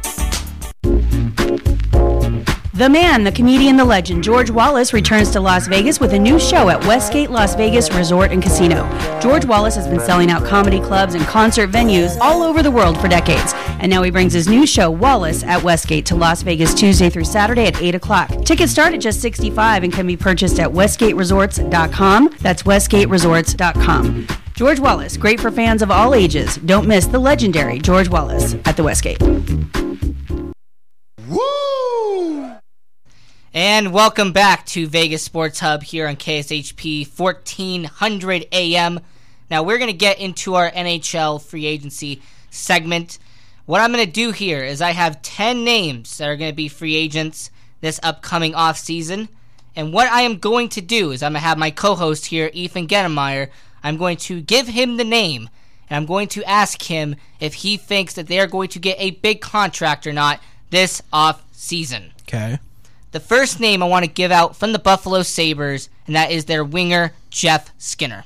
The man, the comedian, the legend, George Wallace returns to Las Vegas with a new show at Westgate Las Vegas Resort and Casino. George Wallace has been selling out comedy clubs and concert venues all over the world for decades. And now he brings his new show, Wallace at Westgate, to Las Vegas Tuesday through Saturday at eight o'clock. Tickets start at just sixty-five dollars and can be purchased at westgate resorts dot com. That's westgate resorts dot com. George Wallace, great for fans of all ages. Don't miss the legendary George Wallace at the Westgate. Woo! And welcome back to Vegas Sports Hub here on K S H P fourteen hundred A M. Now we're going to get into our N H L free agency segment. What I'm going to do here is I have ten names that are going to be free agents this upcoming offseason. And what I am going to do is I'm going to have my co-host here, Ethan Gettemeyer. I'm going to give him the name, and I'm going to ask him if he thinks that they are going to get a big contract or not this offseason. Okay. The first name I want to give out from the Buffalo Sabres, and that is their winger, Jeff Skinner.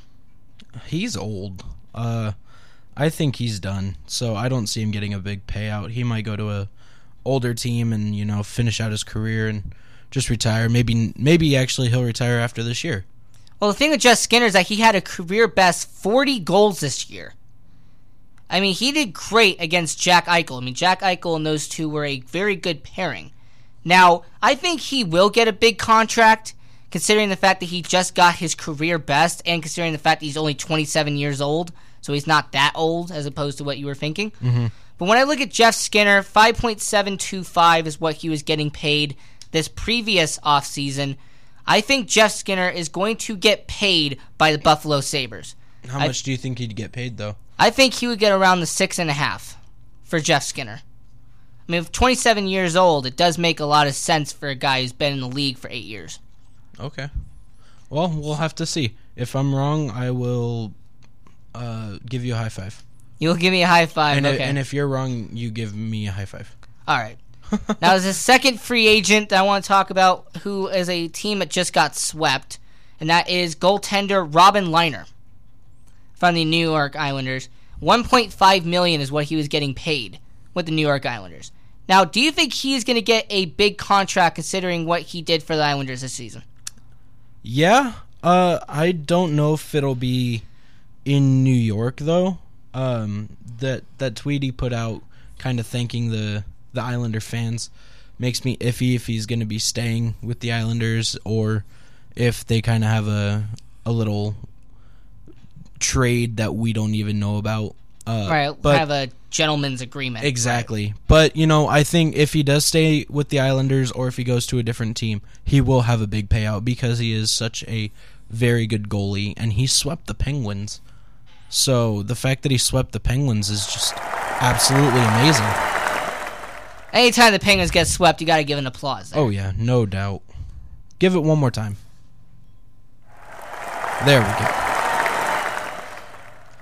He's old. Uh, I think he's done, so I don't see him getting a big payout. He might go to a older team and, you know, finish out his career and just retire. Maybe, maybe actually he'll retire after this year. Well, the thing with Jeff Skinner is that he had a career-best forty goals this year. I mean, he did great against Jack Eichel. I mean, Jack Eichel and those two were a very good pairing. Now, I think he will get a big contract, considering the fact that he just got his career best and considering the fact that he's only twenty-seven years old, so he's not that old as opposed to what you were thinking. Mm-hmm. But when I look at Jeff Skinner, five point seven two five is what he was getting paid this previous offseason. I think Jeff Skinner is going to get paid by the Buffalo Sabres. How I, much do you think he'd get paid, though? I think he would get around the six and a half for Jeff Skinner. I mean, twenty-seven years old, it does make a lot of sense for a guy who's been in the league for eight years. Okay. Well, we'll have to see. If I'm wrong, I will uh, give you a high five. You'll give me a high five, and okay. I, and if you're wrong, you give me a high five. All right. Now, as a second free agent that I want to talk about, who is a team that just got swept, and that is goaltender Robin Lehner from the New York Islanders. one point five million dollars is what he was getting paid with the New York Islanders. Now, do you think he's going to get a big contract considering what he did for the Islanders this season? Yeah. Uh, I don't know if it'll be in New York, though. Um, that, that tweet he put out kind of thanking the... the Islander fans makes me iffy if he's going to be staying with the Islanders or if they kind of have a a little trade that we don't even know about. Uh, right, but, have a gentleman's agreement. Exactly. Right. But, you know, I think if he does stay with the Islanders or if he goes to a different team, he will have a big payout because he is such a very good goalie, and he swept the Penguins. So the fact that he swept the Penguins is just absolutely amazing. Anytime the Penguins get swept, you got to give an applause there. Oh, yeah, no doubt. Give it one more time. There we go.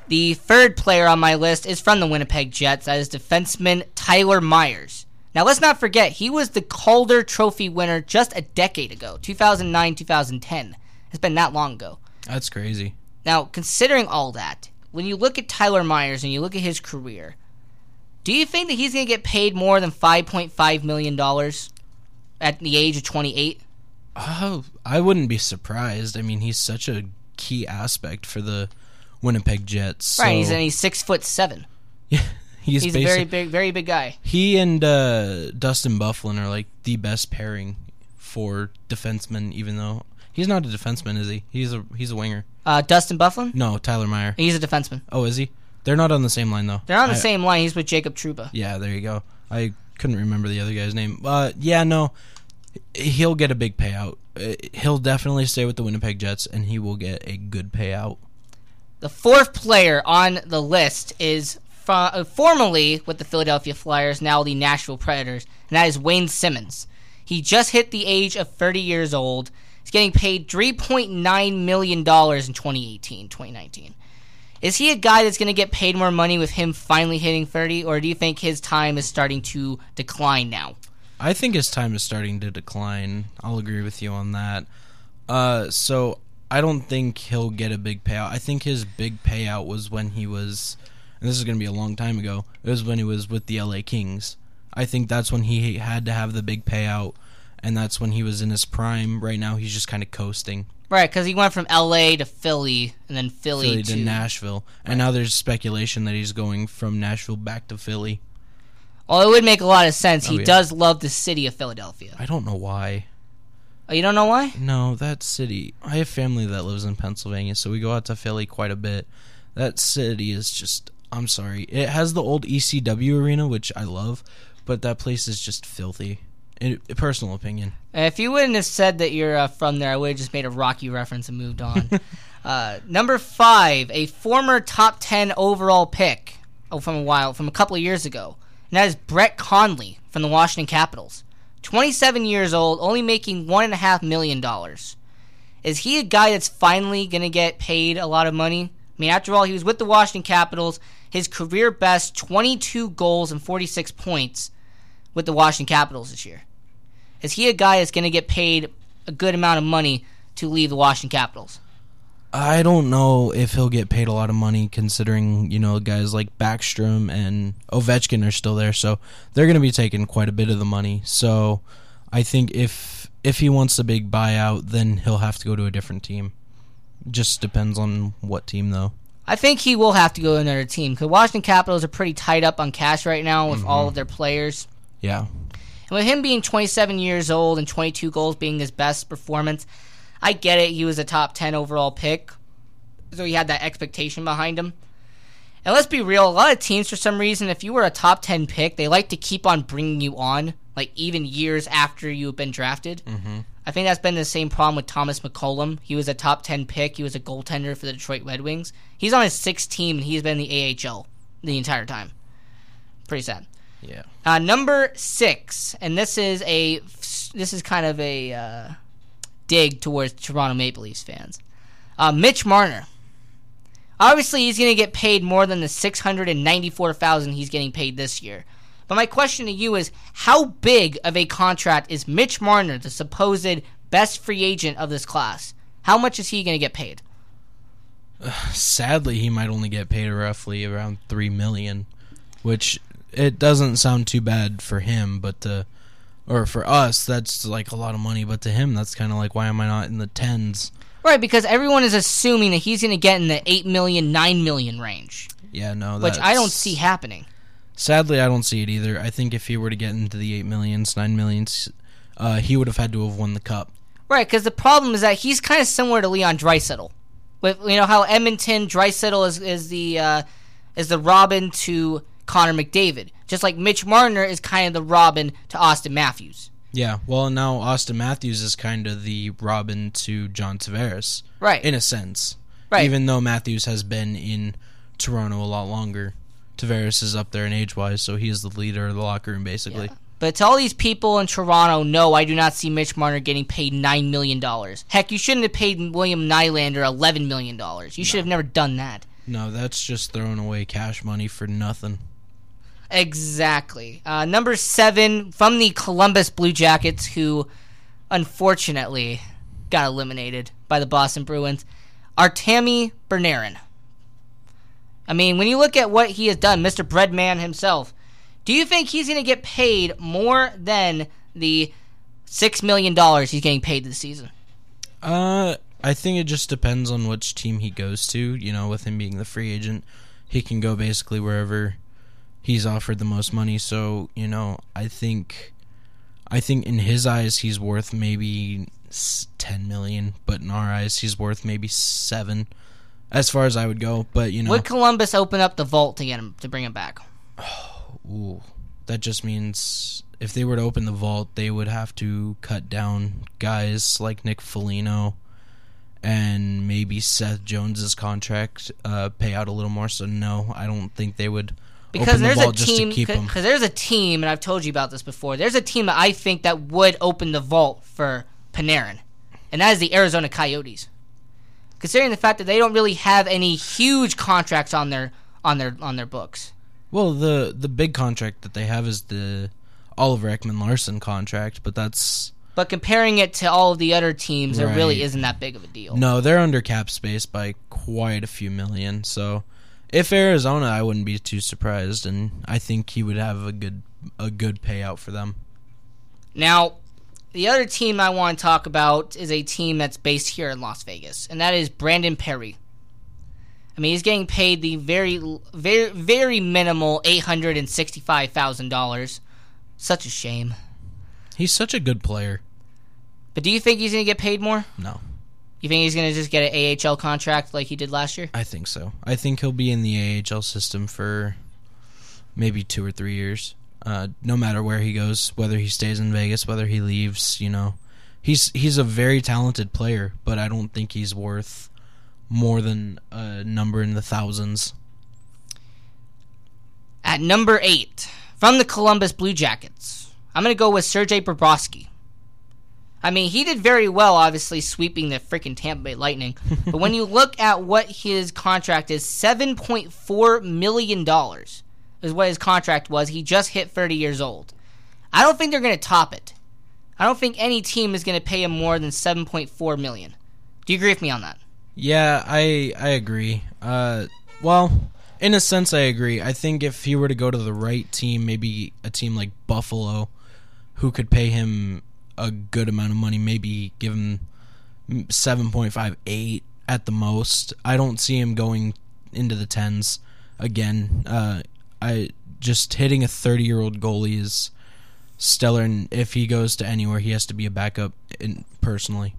The third player on my list is from the Winnipeg Jets. That is defenseman Tyler Myers. Now, let's not forget, he was the Calder Trophy winner just a decade ago, two thousand nine, two thousand ten. It's been that long ago. That's crazy. Now, considering all that, when you look at Tyler Myers and you look at his career, do you think that he's going to get paid more than five point five million dollars at the age of twenty-eight? Oh, I wouldn't be surprised. I mean, he's such a key aspect for the Winnipeg Jets. So. Right, he's, and he's six foot seven. Yeah, he's, he's a very big, very big guy. He and uh, Dustin Byfuglien are like the best pairing for defensemen. Even though he's not a defenseman, is he? He's a he's a winger. Uh, Dustin Byfuglien? No, Tyler Myers. He's a defenseman. Oh, is he? They're not on the same line, though. They're on the I, same line. He's with Jacob Trouba. Yeah, there you go. I couldn't remember the other guy's name. Uh, yeah, no, he'll get a big payout. He'll definitely stay with the Winnipeg Jets, and he will get a good payout. The fourth player on the list is from, uh, formerly with the Philadelphia Flyers, now the Nashville Predators, and that is Wayne Simmons. He just hit the age of thirty years old. He's getting paid three point nine million dollars in twenty eighteen, twenty nineteen. Is he a guy that's going to get paid more money with him finally hitting thirty, or do you think his time is starting to decline now? I think his time is starting to decline. I'll agree with you on that. Uh, so I don't think he'll get a big payout. I think his big payout was when he was, and this is going to be a long time ago, it was when he was with the L A Kings. I think that's when he had to have the big payout, and that's when he was in his prime. Right now, he's just kind of coasting. Right, because he went from L A to Philly, and then Philly, Philly to... to Nashville. Right. And now there's speculation that he's going from Nashville back to Philly. Well, it would make a lot of sense. Oh, he yeah. does love the city of Philadelphia. I don't know why. Oh, you don't know why? No, that city. I have family that lives in Pennsylvania, so we go out to Philly quite a bit. That city is just... I'm sorry. It has the old E C W arena, which I love, but that place is just filthy. In personal opinion. If you wouldn't have said that you're uh, from there, I would have just made a Rocky reference and moved on. uh, number five, a former top ten overall pick oh, from a while, from a couple of years ago, and that is Brett Hundley from the Washington Capitals. twenty-seven years old, only making one point five million dollars. Is he a guy that's finally going to get paid a lot of money? I mean, after all, he was with the Washington Capitals. His career best, twenty-two goals and forty-six points with the Washington Capitals this year. Is he a guy that's going to get paid a good amount of money to leave the Washington Capitals? I don't know if he'll get paid a lot of money considering, you know, guys like Backstrom and Ovechkin are still there, so they're going to be taking quite a bit of the money. So I think if if he wants a big buyout, then he'll have to go to a different team. Just depends on what team, though. I think he will have to go to another team because Washington Capitals are pretty tight up on cash right now with mm-hmm. all of their players. Yeah. And with him being twenty-seven years old and twenty-two goals being his best performance, I get it. He was a top ten overall pick, so he had that expectation behind him. And let's be real, a lot of teams, for some reason, if you were a top ten pick, they like to keep on bringing you on, like even years after you've been drafted. Mm-hmm. I think that's been the same problem with Thomas McCollum. He was a top ten pick. He was a goaltender for the Detroit Red Wings. He's on his sixth team, and he's been in the A H L the entire time. Pretty sad. Yeah. Uh, number six, and this is a this is kind of a uh, dig towards Toronto Maple Leafs fans. Uh, Mitch Marner. Obviously, he's going to get paid more than the six hundred ninety-four thousand dollars he's getting paid this year. But my question to you is, how big of a contract is Mitch Marner, the supposed best free agent of this class? How much is he going to get paid? Uh, sadly, he might only get paid roughly around three million dollars, which... It doesn't sound too bad for him, but to, or for us, that's like a lot of money. But to him, that's kind of like, why am I not in the tens? Right, because everyone is assuming that he's going to get in the eight million, nine million range. Yeah, no, that's, which I don't see happening. Sadly, I don't see it either. I think if he were to get into the eight millions, nine millions, uh, he would have had to have won the cup. Right, because the problem is that he's kind of similar to Leon Draisaitl. With you know how Edmonton Draisaitl is is the uh, is the Robin to Connor McDavid, just like Mitch Marner is kind of the Robin to Austin Matthews. Yeah, well, now Austin Matthews is kind of the Robin to John Tavares, right? In a sense, right? Even though Matthews has been in Toronto a lot longer, Tavares is up there in age-wise, so he is the leader of the locker room, basically. Yeah. But to all these people in Toronto, no, I do not see Mitch Marner getting paid nine million dollars. Heck, you shouldn't have paid William Nylander eleven million dollars. You no. should have never done that. No, that's just throwing away cash money for nothing. Exactly. Uh, number seven, from the Columbus Blue Jackets, who unfortunately got eliminated by the Boston Bruins, Artemi Panarin. I mean, when you look at what he has done, Mister Breadman himself, do you think he's going to get paid more than the six million dollars he's getting paid this season? Uh, I think it just depends on which team he goes to. You know, with him being the free agent, he can go basically wherever he's offered the most money, so you know. I think, I think in his eyes, he's worth maybe ten million, but in our eyes, he's worth maybe seven, as far as I would go. But you know, would Columbus open up the vault to get him to bring him back? Oh, ooh, that just means if they were to open the vault, they would have to cut down guys like Nick Foligno and maybe Seth Jones's contract, uh, pay out a little more. So no, I don't think they would. Because the there's a team, because there's a team, and I've told you about this before. There's a team that I think that would open the vault for Panarin, and that is the Arizona Coyotes. Considering the fact that they don't really have any huge contracts on their on their on their books. Well, the the big contract that they have is the Oliver Ekman-Larsson contract, but that's. But comparing it to all of the other teams, right. It really isn't that big of a deal. No, they're under cap space by quite a few million, so. If Arizona, I wouldn't be too surprised, and I think he would have a good a good payout for them. Now, The other team I want to talk about is a team that's based here in Las Vegas, and that is Brandon Perry. I mean, he's getting paid the very, very, very minimal eight hundred sixty-five thousand dollars. Such a shame. He's such a good player. But do you think he's going to get paid more? No. You think he's going to just get an A H L contract like he did last year? I think so. I think he'll be in the A H L system for maybe two or three years. Uh, no matter where he goes, whether he stays in Vegas, whether he leaves, you know. He's he's a very talented player, but I don't think he's worth more than a number in the thousands. At number eight, from the Columbus Blue Jackets, I'm going to go with Sergei Bobrovsky. I mean, he did very well, obviously, sweeping the freaking Tampa Bay Lightning. But when you look at what his contract is, seven point four million dollars. Is what his contract was. He just hit thirty years old. I don't think they're going to top it. I don't think any team is going to pay him more than seven point four million dollars. Do you agree with me on that? Yeah, I I agree. Uh, well, in a sense, I agree. I think if he were to go to the right team, maybe a team like Buffalo, who could pay him a good amount of money, maybe give him seven point five eight at the most. I don't see him going into the tens again. Uh, I just hitting a thirty-year-old goalie is stellar, and if he goes to anywhere, he has to be a backup in, personally.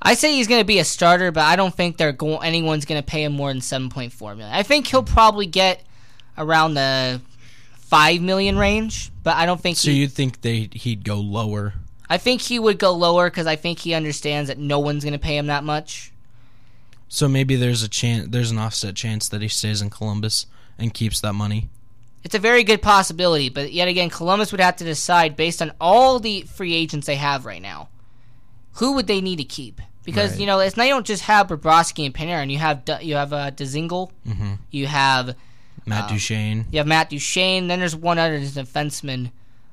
I say he's going to be a starter, but I don't think they're go- anyone's going to pay him more than seven point four million dollars. I think he'll probably get around the five million dollars range, but I don't think So he- you think they he'd go lower? I think he would go lower because I think he understands that no one's going to pay him that much. So maybe there's a chance, there's an offset chance that he stays in Columbus and keeps that money. It's a very good possibility, but yet again, Columbus would have to decide based on all the free agents they have right now, who would they need to keep? Because right. you know, it's not you don't just have Bobrovsky and Panarin. You have you have uh, Dzingel, mm-hmm. you have Matt um, Duchene, you have Matt Duchene. Then there's one other defenseman,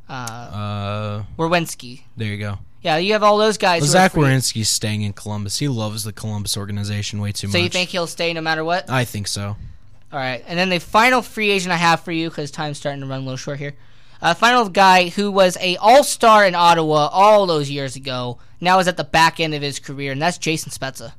uh, uh, Werenski. There you go. Yeah, you have all those guys. Well, Zach Werenski's staying in Columbus. He loves the Columbus organization way too so much. So you think he'll stay no matter what? I think so. All right, and then the final free agent I have for you, because time's starting to run a little short here. Uh, final guy who was a all-star in Ottawa all those years ago, now is at the back end of his career, and that's Jason Spezza.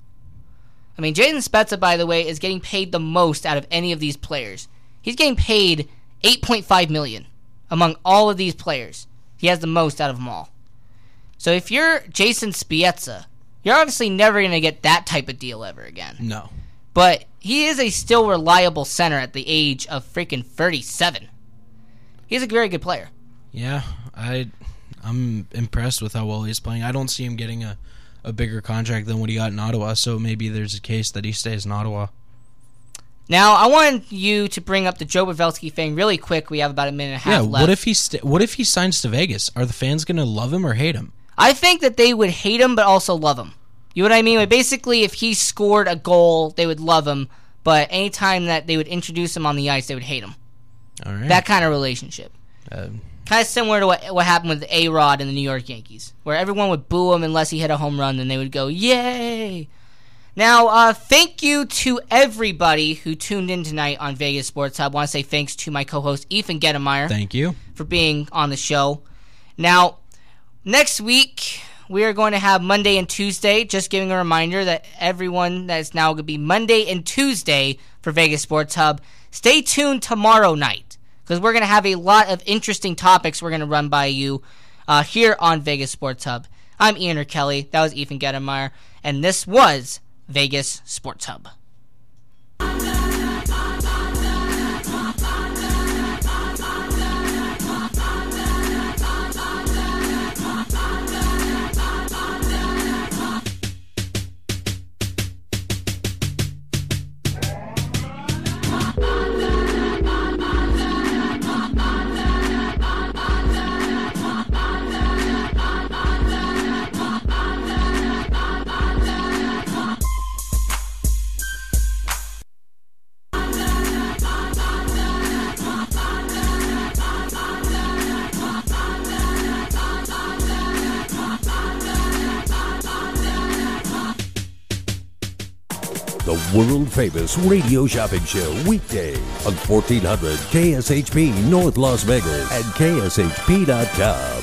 I mean, Jason Spezza, by the way, is getting paid the most out of any of these players. He's getting paid eight point five million dollars among all of these players. He has the most out of them all. So if you're Jason Spezza, you're obviously never going to get that type of deal ever again. No. But he is a still reliable center at the age of freaking thirty-seven. He's a very good player. Yeah, I, I'm impressed with how well he's playing. I don't see him getting a, a bigger contract than what he got in Ottawa, so maybe there's a case that he stays in Ottawa. Now, I want you to bring up the Joe Pavelski thing really quick. We have about a minute and a half yeah, left. Yeah, what if he st- what if he signs to Vegas? Are the fans going to love him or hate him? I think that they would hate him but also love him. You know what I mean? Like basically, if he scored a goal, they would love him. But any time that they would introduce him on the ice, they would hate him. All right. That kind of relationship. Um, kind of similar to what what happened with A-Rod and the New York Yankees, where everyone would boo him unless he hit a home run, then they would go, yay! Now, uh, thank you to everybody who tuned in tonight on Vegas Sports Hub. I want to say thanks to my co-host, Ethan Gettemeyer. Thank you. For being on the show. Now, next week, we are going to have Monday and Tuesday. Just giving a reminder that everyone that is now going to be Monday and Tuesday for Vegas Sports Hub. Stay tuned tomorrow night because we're going to have a lot of interesting topics we're going to run by you uh, here on Vegas Sports Hub. I'm Ian Rakelli. That was Ethan Gettemeyer. And this was Vegas Sports Hub. The world-famous radio shopping show weekday on fourteen hundred K S H P North Las Vegas and K S H P dot com.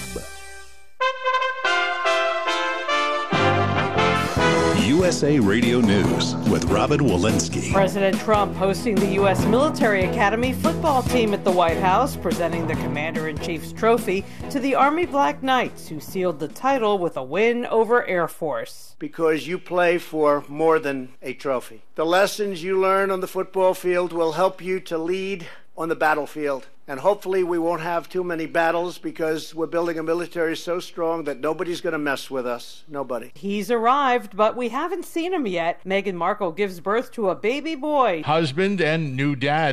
U S A Radio News with Robin Walensky. President Trump hosting the U S Military Academy football team at the White House, presenting the Commander-in-Chief's trophy to the Army Black Knights, who sealed the title with a win over Air Force. Because you play for more than a trophy. The lessons you learn on the football field will help you to lead on the battlefield. And hopefully we won't have too many battles because we're building a military so strong that nobody's going to mess with us. Nobody. He's arrived, but we haven't seen him yet. Meghan Markle gives birth to a baby boy. Husband and new dad